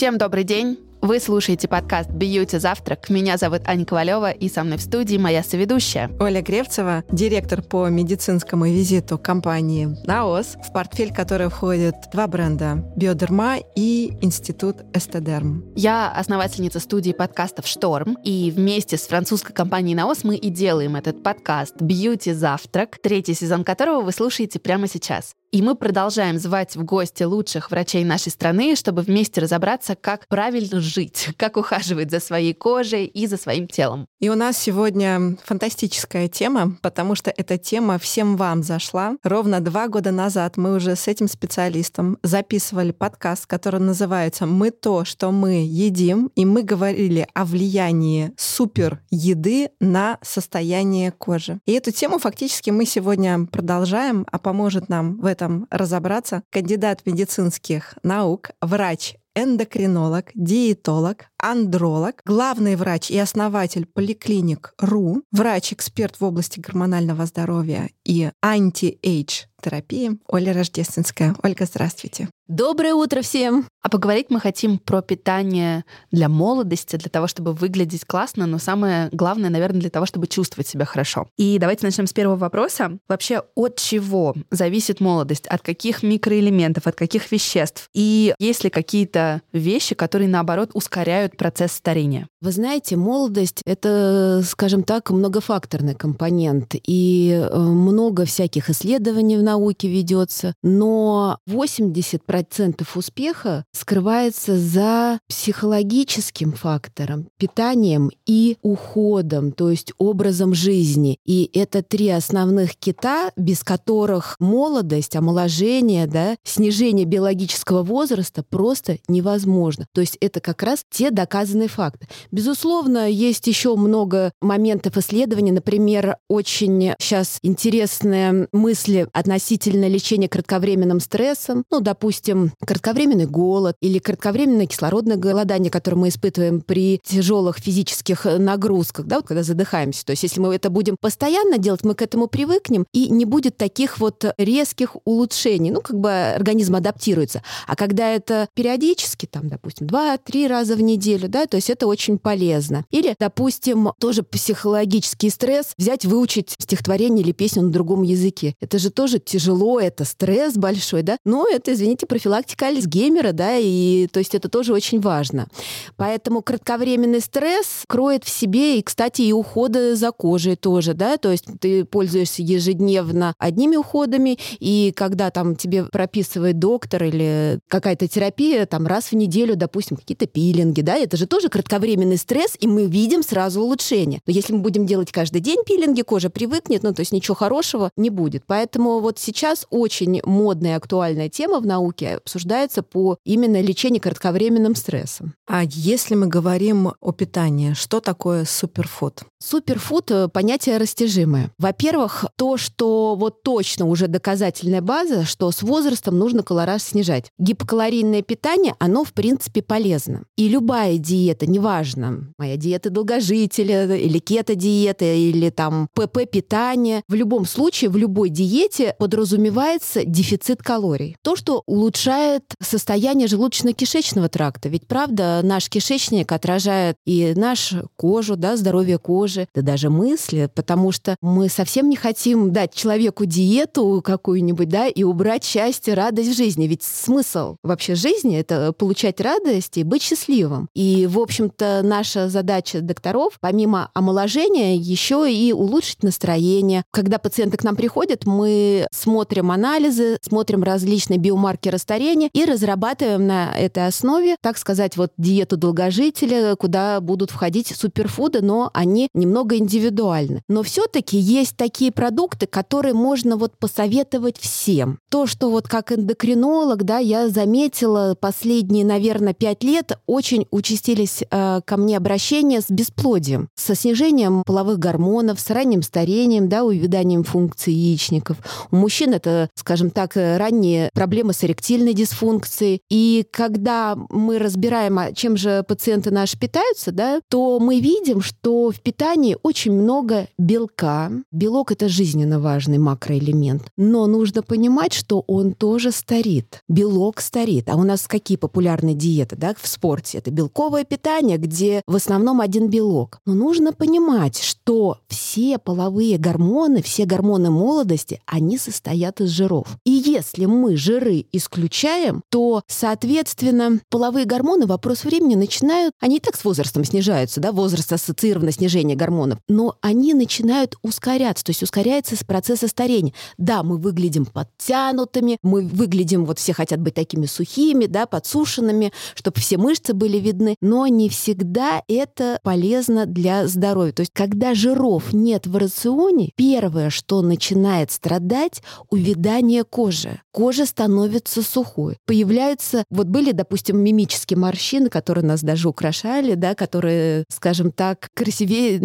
Всем добрый день! Вы слушаете подкаст «Бьюти Завтрак». Меня зовут Аня Ковалева, и со мной в студии моя соведущая Оля Гревцева, директор по медицинскому визиту компании «Наос», в портфель которой входят два бренда «Биодерма» и «Институт Эстедерм». Я основательница студии подкастов «Шторм», и вместе с французской компанией «Наос» мы и делаем этот подкаст «Бьюти Завтрак», третий сезон которого вы слушаете прямо сейчас. И мы продолжаем звать в гости лучших врачей нашей страны, чтобы вместе разобраться, как правильно жить, как ухаживать за своей кожей и за своим телом. И у нас сегодня фантастическая тема, потому что эта тема всем вам зашла. Ровно 2 года назад мы уже с этим специалистом записывали подкаст, который называется «Мы то, что мы едим», и мы говорили о влиянии супереды на состояние кожи. И эту тему фактически мы сегодня продолжаем, а поможет нам в этом разобраться кандидат медицинских наук, врач эндокринолог, диетолог, андролог, главный врач и основатель поликлиник.ру, врач-эксперт в области гормонального здоровья и анти-эйдж-терапии Оля Рождественская. Ольга, здравствуйте. Доброе утро всем! А поговорить мы хотим про питание для молодости, для того, чтобы выглядеть классно, но самое главное, наверное, для того, чтобы чувствовать себя хорошо. И давайте начнем с первого вопроса. Вообще, от чего зависит молодость? От каких микроэлементов, от каких веществ? И есть ли какие-то вещи, которые, наоборот, ускоряют процесс старения? Вы знаете, молодость — это, скажем так, многофакторный компонент, и много всяких исследований в науке ведется, но 80% успеха скрывается за психологическим фактором, питанием и уходом, то есть образом жизни. И это 3 основных кита, без которых молодость, омоложение, снижение биологического возраста просто невозможно. То есть это как раз те доказанные факты. Безусловно, есть еще много моментов исследований. Например, очень сейчас интересные мысли относительно лечения кратковременным стрессом. Допустим, кратковременный голод или кратковременное кислородное голодание, которое мы испытываем при тяжелых физических нагрузках, когда задыхаемся. То есть если мы это будем постоянно делать, мы к этому привыкнем, и не будет таких резких улучшений. Организм адаптируется. А когда это периодически, 2-3 раза в неделю, то есть это очень полезно. Или, допустим, тоже психологический стресс, взять, выучить стихотворение или песню на другом языке. Это же тоже тяжело, это стресс большой, но это, извините, профилактика Альцгеймера, и то есть это тоже очень важно. Поэтому кратковременный стресс кроет в себе и, кстати, и уходы за кожей тоже, то есть ты пользуешься ежедневно одними уходами, и когда тебе прописывает доктор или какая-то терапия, раз в неделю, допустим, какие-то пилинги, это же тоже кратковременный стресс, и мы видим сразу улучшение. Но если мы будем делать каждый день пилинги, кожа привыкнет, то есть ничего хорошего не будет. Поэтому сейчас очень модная и актуальная тема в науке обсуждается по именно лечению кратковременным стрессом. А если мы говорим о питании, что такое суперфуд? Суперфуд — понятие растяжимое. Во-первых, то, что точно уже доказательная база, что с возрастом нужно калораж снижать. Гипокалорийное питание, оно в принципе полезно. И любая диета, неважно, моя диета долгожителя или кето-диета, или ПП-питание, в любом случае, в любой диете подразумевается дефицит калорий. То, что улучшает состояние желудочно-кишечного тракта. Ведь, правда, наш кишечник отражает и нашу кожу, здоровье кожи, даже мысли, потому что мы совсем не хотим дать человеку диету какую-нибудь, и убрать счастье, радость в жизни. Ведь смысл вообще жизни — это получать радость и быть счастливым. И, в общем-то, наша задача докторов, помимо омоложения, еще и улучшить настроение. Когда пациенты к нам приходят, мы смотрим анализы, смотрим различные биомаркеры старения и разрабатываем на этой основе, так сказать, диету долгожителя, куда будут входить суперфуды, но они немного индивидуальны. Но все-таки есть такие продукты, которые можно посоветовать всем. То, что как эндокринолог, я заметила последние, наверное, 5 лет, очень усиленно участились ко мне обращения с бесплодием, со снижением половых гормонов, с ранним старением, да, увяданием функций яичников. У мужчин это, скажем так, ранние проблемы с эректильной дисфункцией. И когда мы разбираем, чем же пациенты наши питаются, да, то мы видим, что в питании очень много белка. Белок – это жизненно важный макроэлемент. Но нужно понимать, что он тоже старит. Белок старит. А у нас какие популярные диеты, да, в спорте? Это белковое питание, где в основном один белок. Но нужно понимать, что все половые гормоны, все гормоны молодости, они состоят из жиров. И если мы жиры исключаем, то, соответственно, половые гормоны, вопрос времени, начинают, они и так с возрастом снижаются, да, возраст ассоциировано снижение гормонов, но они начинают ускоряться, то есть ускоряется процесс старения. Да, мы выглядим подтянутыми, мы выглядим, вот все хотят быть такими сухими, да, подсушенными, чтобы все мышцы были видны, но не всегда это полезно для здоровья. То есть, когда жиров нет в рационе, первое, что начинает страдать, увядание кожи. Кожа становится сухой. Появляются, вот были, допустим, мимические морщины, которые нас даже украшали, да, которые, скажем так, красивее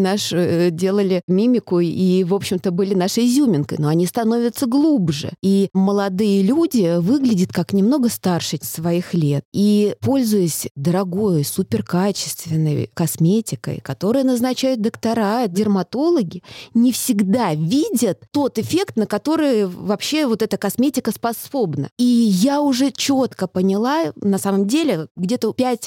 делали мимику и, в общем-то, были нашей изюминкой, но они становятся глубже. И молодые люди выглядят как немного старше своих лет. И, пользуясь дорогой, суперкачественной косметикой, которую назначают доктора, дерматологи, не всегда видят тот эффект, на который вообще вот эта косметика способна. И я уже четко поняла, на самом деле, где-то 5-6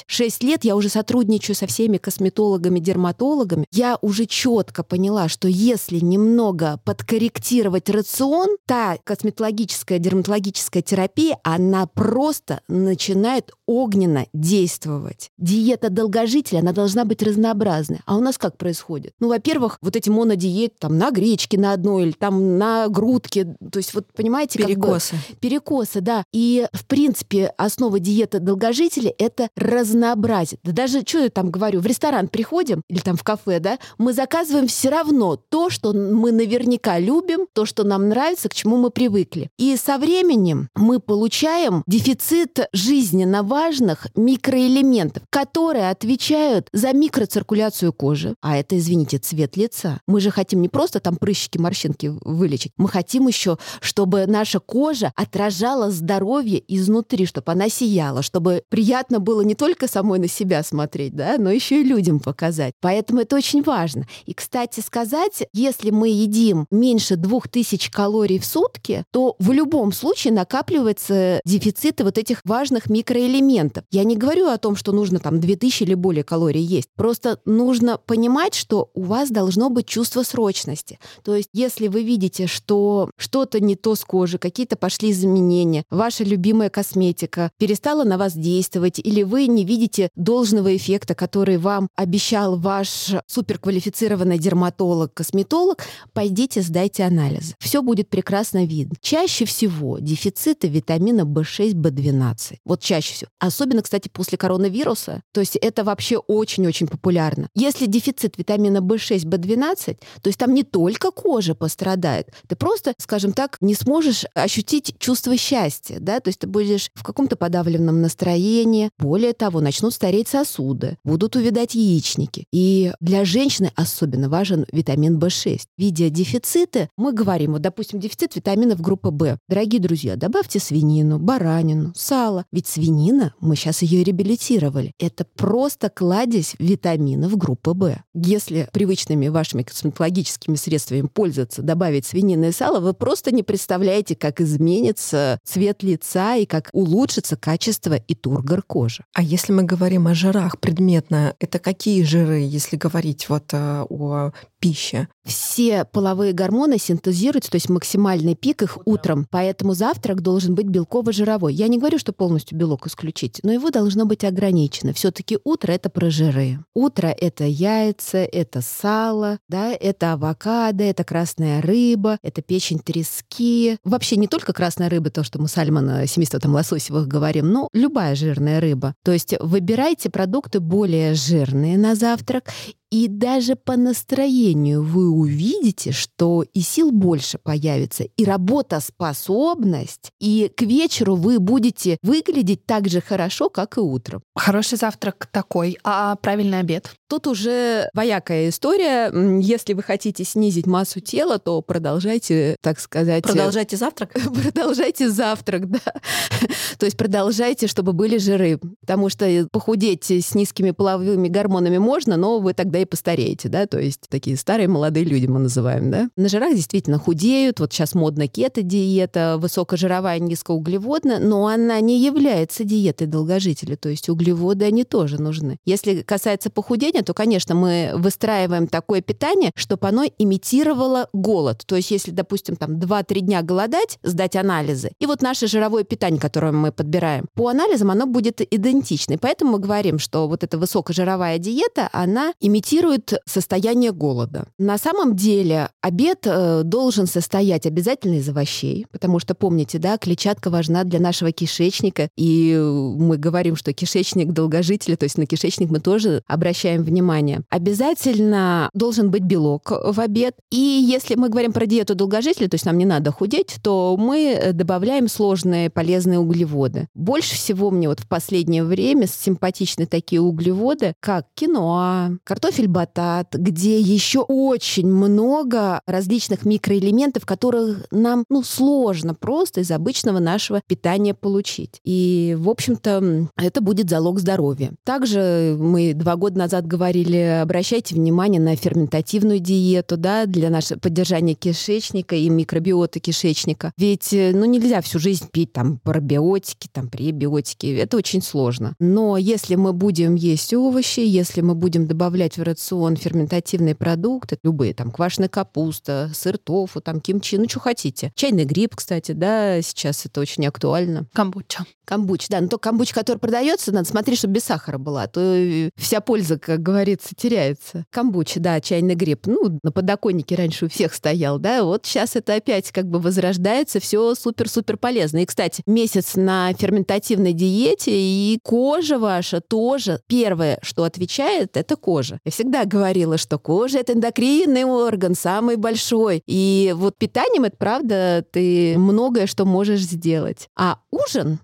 лет я уже сотрудничаю со всеми косметологами, дерматологами, я уже четко поняла, что если немного подкорректировать рацион, та косметологическая, дерматологическая терапия, она просто начинает огненно действовать. Диета долгожителя, она должна быть разнообразной. А у нас как происходит? Ну, во-первых, вот эти монодиеты, там, на гречке на одной или там на грудке, то есть вот, понимаете, перекосы. Как бы... Перекосы, да. И, в принципе, основа диеты долгожителя — это разнообразие. Да даже, что я там говорю, в ресторан приходим или там в кафе, да, мы заказываем все равно то, что мы наверняка любим, то, что нам нравится, к чему мы привыкли. И со временем мы получаем дефицит жизненно важных микроэлементов, которые отвечают за микроциркуляцию кожи. А это, извините, цвет лица. Мы же хотим не просто там прыщики, морщинки вылечить. Мы хотим еще, чтобы наша кожа отражала здоровье изнутри, чтобы она сияла, чтобы приятно было не только самой на себя смотреть, да, но еще и людям показать. Поэтому это очень важно. И, кстати сказать, если мы едим меньше 2000 калорий в сутки, то в любом случае накапливаются дефициты вот этих важных микроэлементов. Я не говорю о том, что нужно там 2000 или более калорий есть. Просто нужно понимать, что у вас должно быть чувство срочности. То есть, если вы видите, что что-то не то с кожей, какие-то пошли изменения, ваша любимая косметика перестала на вас действовать, или вы не видите должного эффекта, который вам обещал ваш суперквалифицированный дерматолог, косметолог, пойдите, сдайте анализы. Все будет прекрасно видно. Чаще всего дефициты витамина В6, В12. Вот чаще всего. Особенно, кстати, после коронавируса. То есть это вообще очень-очень популярно. Если дефицит витамина В6, В12, то есть там не только кожа пострадает, ты просто, скажем так, не сможешь ощутить чувство счастья, да, то есть ты будешь в каком-то подавленном настроении. Более того, начнут стареть сосуды, будут увядать яичники. И для женщины особенно важен витамин В6. Видя дефициты, мы говорим, вот, допустим, дефицит витаминов группы В. Дорогие друзья, добавьте свинину, баранину, сало. Ведь свинина, мы сейчас ее реабилитировали, это просто кладезь витаминов группы В. Если привычными вашими косметологическими средствами пользоваться, добавить свинину и сало, вы просто не представляете, как изменится цвет лица и как улучшится качество и тургор кожи. А если мы говорим о жирах предметно, это какие жиры, если говорить вот о пище? Все половые гормоны синтезируются, то есть максимальный пик их утром, поэтому завтрак должен быть белково-жировой. Я не говорю, что полностью белок исключить, но его должно быть ограничено. Все-таки утро — это про жиры. Утро — это яйца, это сало, да, это авокадо, это красная рыба, это печень трески. Вообще не только красная рыба, то, что мы сальмон, семейство там лососевых говорим, но любая жирная рыба. То есть выбирайте продукты более жирные на завтрак. И даже по настроению вы увидите, что и сил больше появится, и работоспособность, и к вечеру вы будете выглядеть так же хорошо, как и утром. Хороший завтрак такой, а правильный обед? Тут уже двоякая история. Если вы хотите снизить массу тела, то продолжайте, так сказать... Продолжайте завтрак? Продолжайте завтрак, да. То есть продолжайте, чтобы были жиры. Потому что похудеть с низкими половыми гормонами можно, но вы тогда и постареете, да, то есть такие старые молодые люди мы называем, да. На жирах действительно худеют, вот сейчас модна кето-диета, высокожировая, низкоуглеводная, но она не является диетой долгожителя, то есть углеводы, они тоже нужны. Если касается похудения, то, конечно, мы выстраиваем такое питание, чтобы оно имитировало голод, то есть если, допустим, там 2-3 дня голодать, сдать анализы, и вот наше жировое питание, которое мы подбираем, по анализам оно будет идентично, и поэтому мы говорим, что вот эта высокожировая диета, она имитирует состояние голода. На самом деле обед должен состоять обязательно из овощей, потому что, помните, да, клетчатка важна для нашего кишечника, и мы говорим, что кишечник долгожителя, то есть на кишечник мы тоже обращаем внимание. Обязательно должен быть белок в обед. И если мы говорим про диету долгожителя, то есть нам не надо худеть, то мы добавляем сложные полезные углеводы. Больше всего мне вот в последнее время симпатичны такие углеводы, как киноа, картофель-батат, где еще очень много различных микроэлементов, которых нам сложно просто из обычного нашего питания получить. И, в общем-то, это будет залог здоровья. Также мы 2 года назад говорили, обращайте внимание на ферментативную диету, да, для нашего поддержания кишечника и микробиоты кишечника. Ведь, нельзя всю жизнь пить там пробиотики, там пребиотики. Это очень сложно. Но если мы будем есть овощи, если мы будем добавлять в рацион ферментативные продукты, любые, там, квашеная капуста, сыр тофу, там, кимчи, что хотите. Чайный гриб, кстати, да, сейчас это очень актуально. Камбуча. Камбуча, да, но только камбуча, которая продается, надо смотреть, чтобы без сахара была, а то вся польза, как говорится, теряется. Камбуча, да, чайный гриб, на подоконнике раньше у всех стоял, да, вот сейчас это опять как бы возрождается, все супер-супер полезно. И, кстати, месяц на ферментативной диете, и кожа ваша тоже первое, что отвечает, это кожа. Я всегда говорила, что кожа — это эндокринный орган, самый большой. И вот питанием, это правда, ты многое что можешь сделать. А ужин,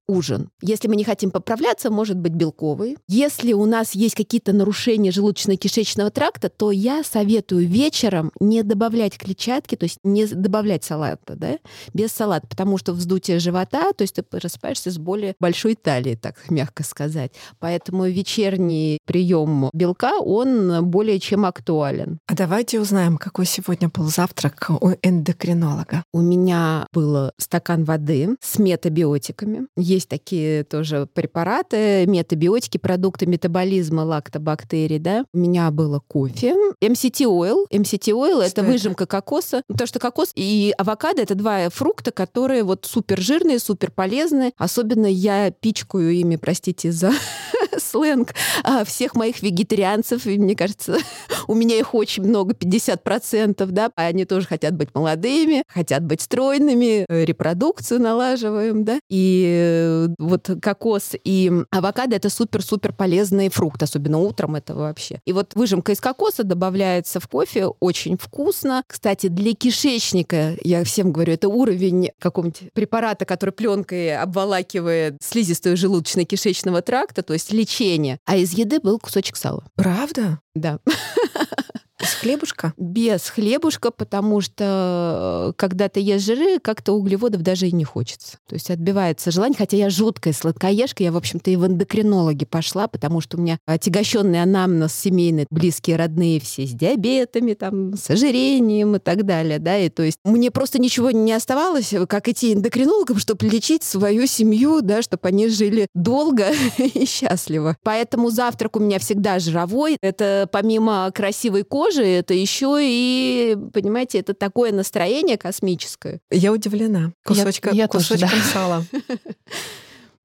если мы не хотим поправляться, может быть белковый. Если у нас есть какие-то нарушения желудочно-кишечного тракта, то я советую вечером не добавлять клетчатки, то есть не добавлять салата, да, без салата, потому что вздутие живота, то есть ты просыпаешься с более большой талией, так мягко сказать. Поэтому вечерний прием белка, он более чем актуален. А давайте узнаем, какой сегодня был завтрак у эндокринолога. У меня был стакан воды с метабиотиками. Есть такие тоже препараты, метабиотики, продукты метаболизма лактобактерий, да. У меня было кофе, MCT-oil. MCT-oil — это выжимка кокоса. Потому что кокос и авокадо — это 2 фрукта, которые вот супержирные, суперполезные. Особенно я пичкаю ими, простите за сленг, всех моих вегетарианцев. И мне кажется, у меня их очень много, 50%, да, они тоже хотят быть молодыми, хотят быть стройными, репродукцию налаживаем, да, и вот кокос и авокадо — это супер-супер полезный фрукт, особенно утром это вообще. И вот выжимка из кокоса добавляется в кофе, очень вкусно. Кстати, для кишечника, я всем говорю, это уровень какого-нибудь препарата, который пленкой обволакивает слизистую желудочно-кишечного тракта, то есть лечение. А из еды был кусочек сала. Правда? Да. Без хлебушка? Без хлебушка, потому что когда ты ешь жиры, как-то углеводов даже и не хочется. То есть отбивается желание, хотя я жуткая сладкоежка, я, в общем-то, и в эндокринологи пошла, потому что у меня отягощенный анамнез семейный, близкие, родные все с диабетами, там, с ожирением и так далее, да, и то есть мне просто ничего не оставалось, как идти эндокринологам, чтобы лечить свою семью, да, чтобы они жили долго и счастливо. Поэтому завтрак у меня всегда жировой. Это помимо красивой кожи, это еще и, понимаете, это такое настроение космическое. Я удивлена. Кусочком сала.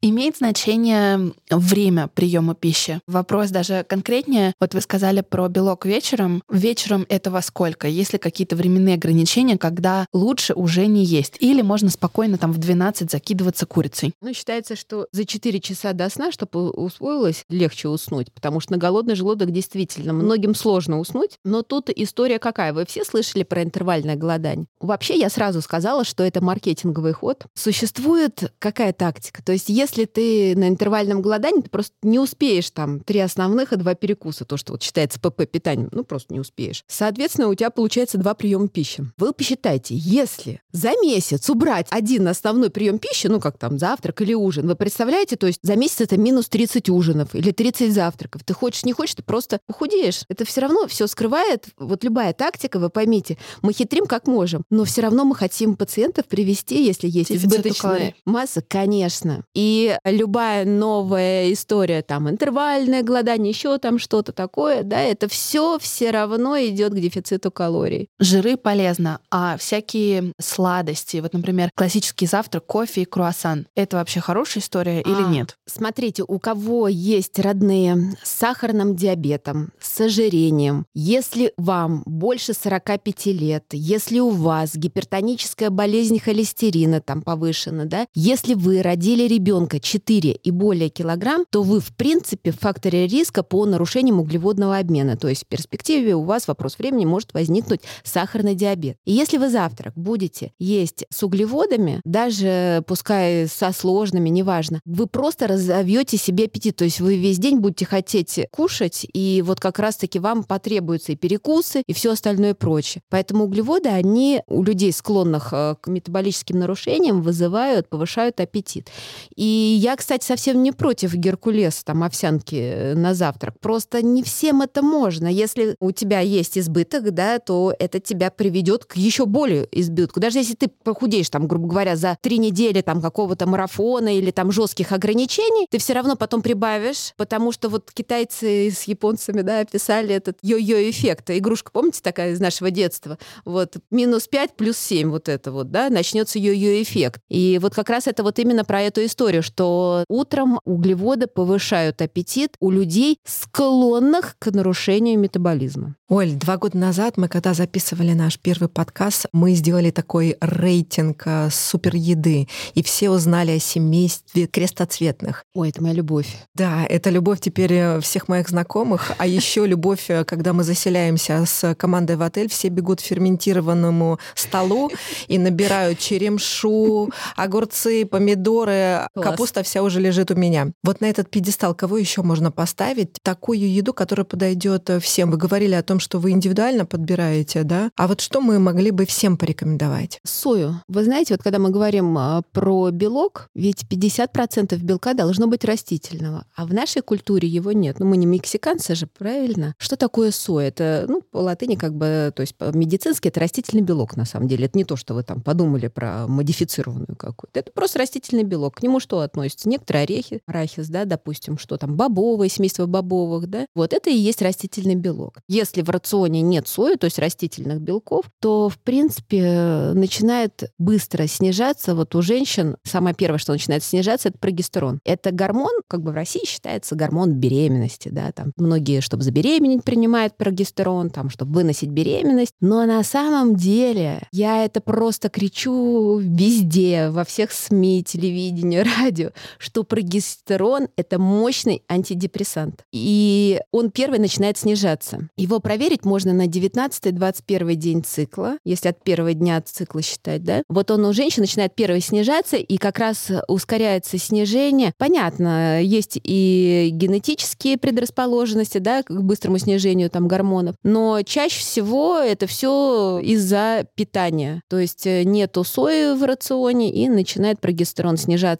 Имеет значение время приема пищи. Вопрос даже конкретнее. Вот вы сказали про белок вечером. Вечером это во сколько? Есть ли какие-то временные ограничения, когда лучше уже не есть? Или можно спокойно там в 12 закидываться курицей? Ну, считается, что за 4 часа до сна, чтобы усвоилось, легче уснуть, потому что на голодный желудок действительно многим сложно уснуть. Но тут история какая? Вы все слышали про интервальное голодание? Вообще, я сразу сказала, что это маркетинговый ход. Существует какая тактика? То есть, если ты на интервальном голодании, ты просто не успеешь там 3 основных и 2 перекуса, то, что вот считается ПП питанием, ну просто не успеешь. Соответственно, у тебя получается 2 приема пищи. Вы посчитайте, если за месяц убрать 1 основной прием пищи, ну как там завтрак или ужин, вы представляете, то есть за месяц это минус 30 ужинов или 30 завтраков. Ты хочешь, не хочешь, ты просто похудеешь. Это все равно все скрывает. Вот любая тактика, вы поймите, мы хитрим как можем, но все равно мы хотим пациентов привести, если есть избыточная масса, конечно. И любая новая история, там, интервальное голодание, еще там что-то такое, да, это все равно идет к дефициту калорий. Жиры полезно, а всякие сладости, вот, например, классический завтрак, кофе и круассан, это вообще хорошая история или нет? Смотрите, у кого есть родные с сахарным диабетом, с ожирением, если вам больше 45 лет, если у вас гипертоническая болезнь холестерина там повышена, да, если вы родили ребенка 4 и более килограмм, то вы, в принципе, в факторе риска по нарушениям углеводного обмена. То есть в перспективе у вас вопрос времени может возникнуть сахарный диабет. И если вы завтрак будете есть с углеводами, даже пускай со сложными, неважно, вы просто разовьете себе аппетит. То есть вы весь день будете хотеть кушать, и вот как раз-таки вам потребуются и перекусы, и все остальное прочее. Поэтому углеводы, они у людей, склонных к метаболическим нарушениям, вызывают, повышают аппетит. И я, кстати, совсем не против геркулеса, там, овсянки на завтрак. Просто не всем это можно. Если у тебя есть избыток, да, то это тебя приведет к еще более избытку. Даже если ты похудеешь, там, грубо говоря, за 3 недели там, какого-то марафона или там жестких ограничений, ты все равно потом прибавишь, потому что вот китайцы с японцами, да, описали этот йо-йо эффект. Игрушка, помните, такая из нашего детства? Вот, минус 5, плюс 7, вот это вот, да, начнется йо-йо эффект. И вот как раз это вот именно про эту историю, что утром углеводы повышают аппетит у людей, склонных к нарушению метаболизма. Оль, 2 года назад мы, когда записывали наш первый подкаст, мы сделали такой рейтинг супереды, и все узнали о семействе крестоцветных. Ой, это моя любовь. Да, это любовь теперь всех моих знакомых, а еще любовь, когда мы заселяемся с командой в отель, все бегут к ферментированному столу и набирают черемшу, огурцы, помидоры. Класс. Капуста вся уже лежит у меня. Вот на этот пьедестал кого еще можно поставить? Такую еду, которая подойдет всем. Вы говорили о том, что вы индивидуально подбираете, да? А вот что мы могли бы всем порекомендовать? Сою. Вы знаете, вот когда мы говорим про белок, ведь 50% белка должно быть растительного, а в нашей культуре его нет. Ну, мы не мексиканцы же, правильно? Что такое соя? Это, ну, по латыни как бы, то есть по-медицински это растительный белок, на самом деле. Это не то, что вы там подумали про модифицированную какую-то. Это просто растительный белок. К нему что относится? Некоторые орехи, арахис, да, допустим, что там, бобовое, семейство бобовых, да? Вот это и есть растительный белок. Если в рационе нет сои, то есть растительных белков, то, в принципе, начинает быстро снижаться. Вот у женщин самое первое, что начинает снижаться, это прогестерон. Это гормон, как бы в России считается гормон беременности, да, там многие, чтобы забеременеть, принимают прогестерон, там, чтобы выносить беременность. Но на самом деле я это просто кричу везде, во всех СМИ, телевидении, радио, что прогестерон — это мощный антидепрессант. И он первый начинает снижаться. Его проверить можно на 19-21 день цикла, если от первого дня цикла считать, да. Вот он у женщин начинает первый снижаться, и как раз ускоряется снижение. Понятно, есть и генетические предрасположенности, да, к быстрому снижению там гормонов, но чаще всего это все из-за питания. То есть нету сои в рационе, и начинает прогестерон снижаться.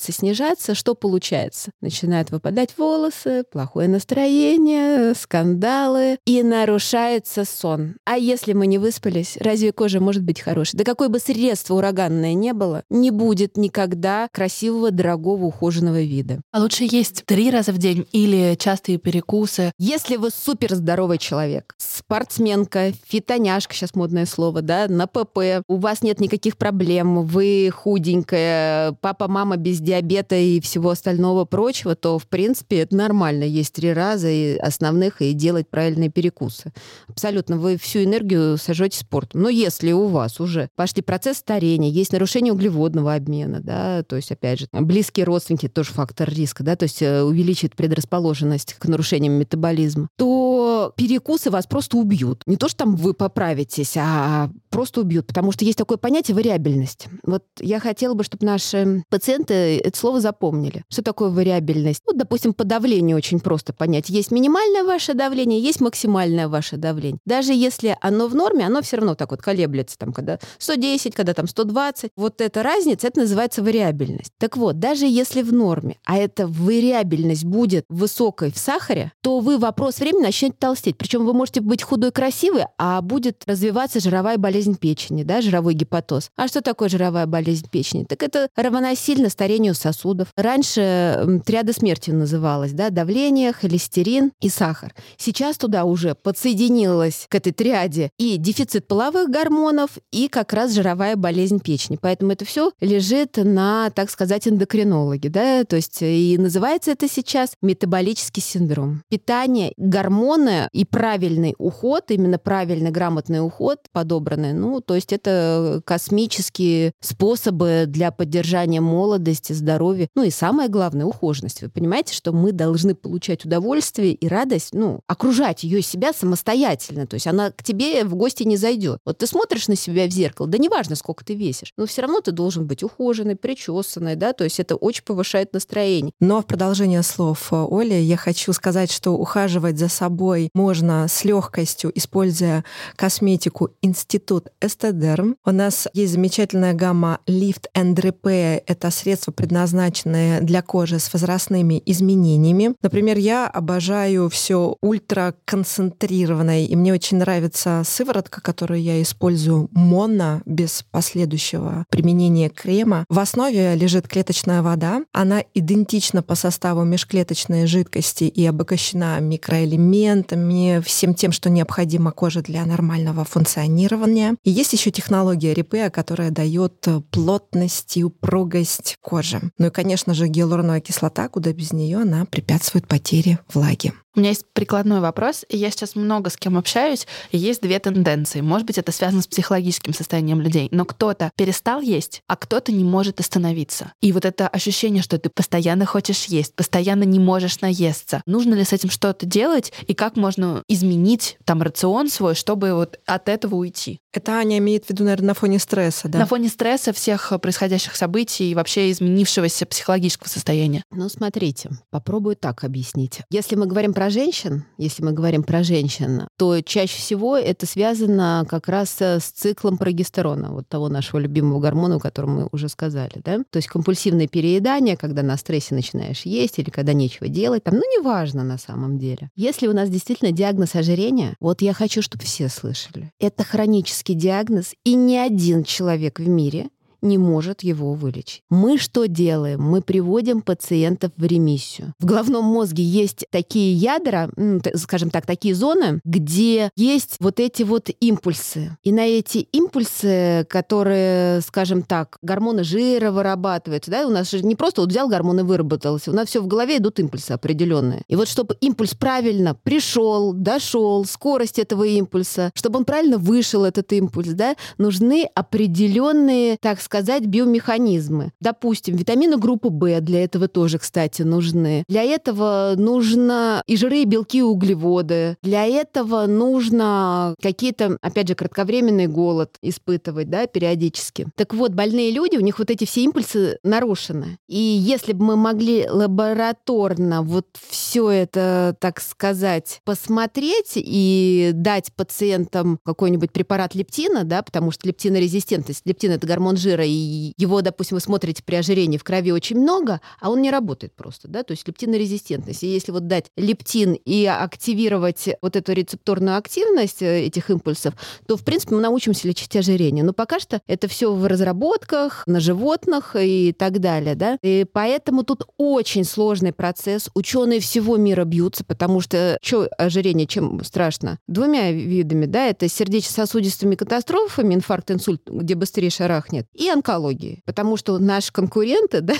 Что получается? Начинают выпадать волосы, плохое настроение, скандалы, и нарушается сон. А если мы не выспались, разве кожа может быть хорошей? Да какое бы средство ураганное не было, не будет никогда красивого, дорогого, ухоженного вида. А лучше есть 3 раза в день или частые перекусы? Если вы суперздоровый человек, спортсменка, фитоняшка, сейчас модное слово, да, на ПП, у вас нет никаких проблем, вы худенькая, папа, мама без диабета, бюджета и всего остального прочего, то, в принципе, это нормально. Есть 3 раза и основных, и делать правильные перекусы. Абсолютно. Вы всю энергию сожжете спортом. Но если у вас уже пошли процесс старения, есть нарушение углеводного обмена, да, то есть, опять же, близкие родственники тоже фактор риска, да, то есть увеличит предрасположенность к нарушениям метаболизма, то перекусы вас просто убьют. Не то, что там вы поправитесь, а просто убьют, потому что есть такое понятие вариабельность. Вот я хотела бы, чтобы наши пациенты это слово запомнили. Что такое вариабельность? Вот, допустим, по давлению очень просто понять. Есть минимальное ваше давление, есть максимальное ваше давление. Даже если оно в норме, оно все равно так вот колеблется, там, когда 110, когда там 120. Вот эта разница, это называется вариабельность. Так вот, даже если в норме, а эта вариабельность будет высокой в сахаре, то вы вопрос времени начнете толстеть. Причем вы можете быть худой, красивой, а будет развиваться жировая болезнь печени, да, жировой гепатоз. А что такое жировая болезнь печени? Так это равносильно старению сосудов. Раньше триада смерти называлась, да, давление, холестерин и сахар. Сейчас туда уже подсоединилась к этой триаде и дефицит половых гормонов, и как раз жировая болезнь печени. Поэтому это все лежит на, так сказать, эндокринологе, да, то есть и называется это сейчас метаболический синдром. Питание, гормоны и правильный уход, именно правильный, грамотный уход подобранный, ну, то есть это космические способы для поддержания молодости, здоровья, ну и самое главное, ухоженность. Вы понимаете, что мы должны получать удовольствие и радость, ну, окружать ее себя самостоятельно, то есть она к тебе в гости не зайдет. Вот ты смотришь на себя в зеркало, да неважно, сколько ты весишь, но все равно ты должен быть ухоженный, причесанный, да, то есть это очень повышает настроение. Но в продолжение слов Оли я хочу сказать, что ухаживать за собой можно с легкостью, используя косметику Институт Эстедерм. У нас есть замечательная гамма Lift and Repair. Это средства, предназначенные для кожи с возрастными изменениями. Например, я обожаю все ультраконцентрированное, и мне очень нравится сыворотка, которую я использую моно, без последующего применения крема. В основе лежит клеточная вода. Она идентична по составу межклеточной жидкости и обогащена микроэлементами, всем тем, что необходимо коже для нормального функционирования. И есть еще технология Репейр, которая дает плотность и упругость кожи. Ну и, конечно же, гиалуроновая кислота, куда без нее, она препятствует потере влаги. У меня есть прикладной вопрос. Я сейчас много с кем общаюсь, и есть 2 тенденции. Может быть, это связано с психологическим состоянием людей, но кто-то перестал есть, а кто-то не может остановиться. И вот это ощущение, что ты постоянно хочешь есть, постоянно не можешь наесться. Нужно ли с этим что-то делать, и как можно изменить там рацион свой, чтобы вот от этого уйти? Это Аня имеет в виду, наверное, на фоне стресса, да? На фоне стресса, всех происходящих событий и вообще изменившегося психологического состояния. Ну, смотрите, попробую так объяснить. Если мы говорим про женщин, то чаще всего это связано как раз с циклом прогестерона, вот того нашего любимого гормона, о котором мы уже сказали, да? То есть компульсивное переедание, когда на стрессе начинаешь есть или когда нечего делать, там, ну, неважно на самом деле. Если у нас действительно диагноз ожирения, вот я хочу, чтобы все слышали, это хроническое диагноз, и ни один человек в мире не может его вылечить. Мы что делаем? Мы приводим пациентов в ремиссию. В головном мозге есть такие ядра, скажем так, такие зоны, где есть вот эти вот импульсы. И на эти импульсы, которые, скажем так, гормоны жира вырабатываются, да, у нас же не просто вот взял гормон и выработался, у нас все в голове идут импульсы определенные. И вот чтобы импульс правильно пришел, дошел, скорость этого импульса, чтобы он правильно вышел, этот импульс, да, нужны определенные, так сказать, биомеханизмы. Допустим, витамины группы В для этого тоже, кстати, нужны. Для этого нужно и жиры, и белки, и углеводы. Для этого нужно какие-то, опять же, кратковременный голод испытывать, да, периодически. Так вот, больные люди, у них вот эти все импульсы нарушены. И если бы мы могли лабораторно вот все это, так сказать, посмотреть и дать пациентам какой-нибудь препарат лептина, да, потому что лептинорезистентность, лептин — это гормон жира, и его, допустим, вы смотрите при ожирении в крови очень много, а он не работает просто, да, то есть лептинорезистентность. И если вот дать лептин и активировать вот эту рецепторную активность этих импульсов, то, в принципе, мы научимся лечить ожирение. Но пока что это все в разработках, на животных и так далее, да. И поэтому тут очень сложный процесс. Ученые всего мира бьются, потому что что ожирение, чем страшно? 2 видами, да, это сердечно-сосудистыми катастрофами, инфаркт, инсульт, где быстрее шарахнет, и и онкологии. Потому что наши конкуренты, да,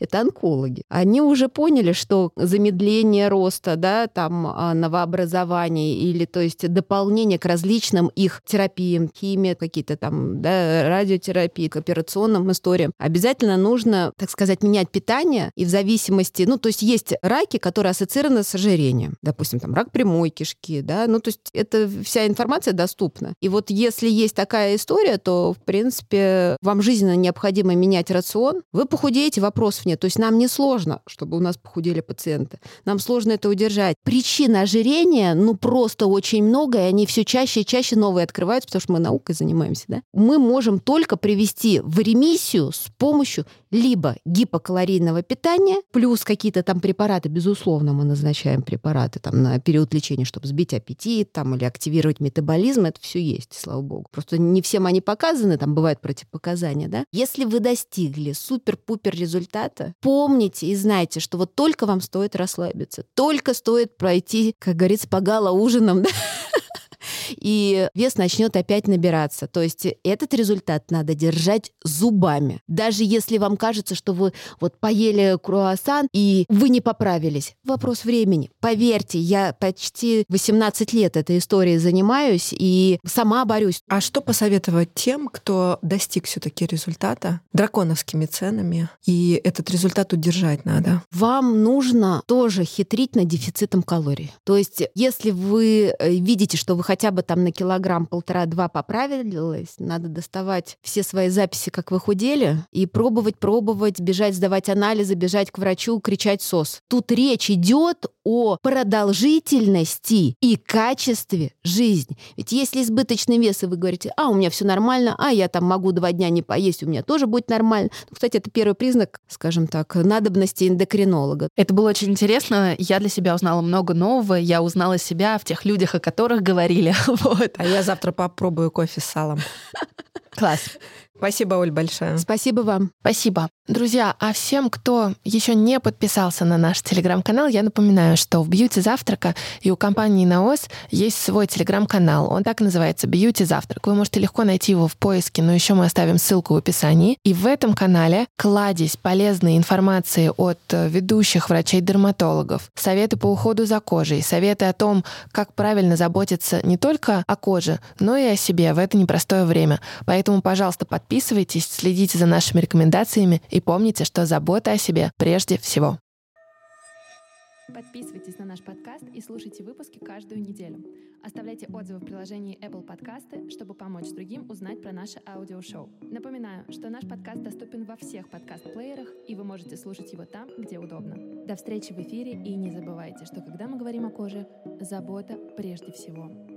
это онкологи. Они уже поняли, что замедление роста, да, там, новообразований или, то есть, дополнение к различным их терапиям, химии, какие-то там, да, радиотерапии, к операционным историям, обязательно нужно, так сказать, менять питание. И в зависимости, ну, то есть раки, которые ассоциированы с ожирением. Допустим, там, рак прямой кишки, да, ну, то есть, это вся информация доступна. И вот если есть такая история, то, в принципе, вам жизненно необходимо менять рацион. Вы похудеете, вопросов нет. То есть нам не сложно, чтобы у нас похудели пациенты. Нам сложно это удержать. Причин ожирения, ну, просто очень много, и они все чаще и чаще новые открываются, потому что мы наукой занимаемся, да? Мы можем только привести в ремиссию с помощью либо гипокалорийного питания, плюс какие-то там препараты, безусловно, мы назначаем препараты там на период лечения, чтобы сбить аппетит там, или активировать метаболизм, это все есть, слава богу. Просто не всем они показаны, там бывают противопоказания, да? Если вы достигли супер-пупер результата, помните и знайте, что вот только вам стоит расслабиться, только стоит пройти, как говорится, по гала-ужинам, да? И вес начнет опять набираться. То есть этот результат надо держать зубами. Даже если вам кажется, что вы вот поели круассан, и вы не поправились. Вопрос времени. Поверьте, я почти 18 лет этой историей занимаюсь и сама борюсь. А что посоветовать тем, кто достиг все-таки результата драконовскими ценами, и этот результат удержать надо? Вам нужно тоже хитрить над дефицитом калорий. То есть если вы видите, что вы хотя бы там на килограмм, полтора-два поправилось, надо доставать все свои записи, как вы худели, и пробовать, бежать, сдавать анализы, бежать к врачу, кричать СОС. Тут речь идет о продолжительности и качестве жизни. Ведь если избыточный вес, и вы говорите, у меня все нормально, я там могу 2 дня не поесть, у меня тоже будет нормально. Ну, кстати, это первый признак, скажем так, надобности эндокринолога. Это было очень интересно. Я для себя узнала много нового. Я узнала себя в тех людях, о которых говорили. Вот. А я завтра попробую кофе с салом. Класс. Спасибо, Оль, большое. Спасибо вам. Спасибо. Друзья, а всем, кто еще не подписался на наш телеграм-канал, я напоминаю, что в «Бьюти Завтрака» и у компании «Наос» есть свой телеграм-канал. Он так и называется «Бьюти Завтрак». Вы можете легко найти его в поиске, но еще мы оставим ссылку в описании. И в этом канале кладезь полезной информации от ведущих врачей-дерматологов, советы по уходу за кожей, советы о том, как правильно заботиться не только о коже, но и о себе в это непростое время. Поэтому, пожалуйста, подписывайтесь, следите за нашими рекомендациями и помните, что забота о себе прежде всего. Подписывайтесь на наш подкаст и слушайте выпуски каждую неделю. Оставляйте отзывы в приложении Apple Podcasts, чтобы помочь другим узнать про наше аудиошоу. Напоминаю, что наш подкаст доступен во всех подкаст-плеерах, и вы можете слушать его там, где удобно. До встречи в эфире, и не забывайте, что когда мы говорим о коже, забота прежде всего.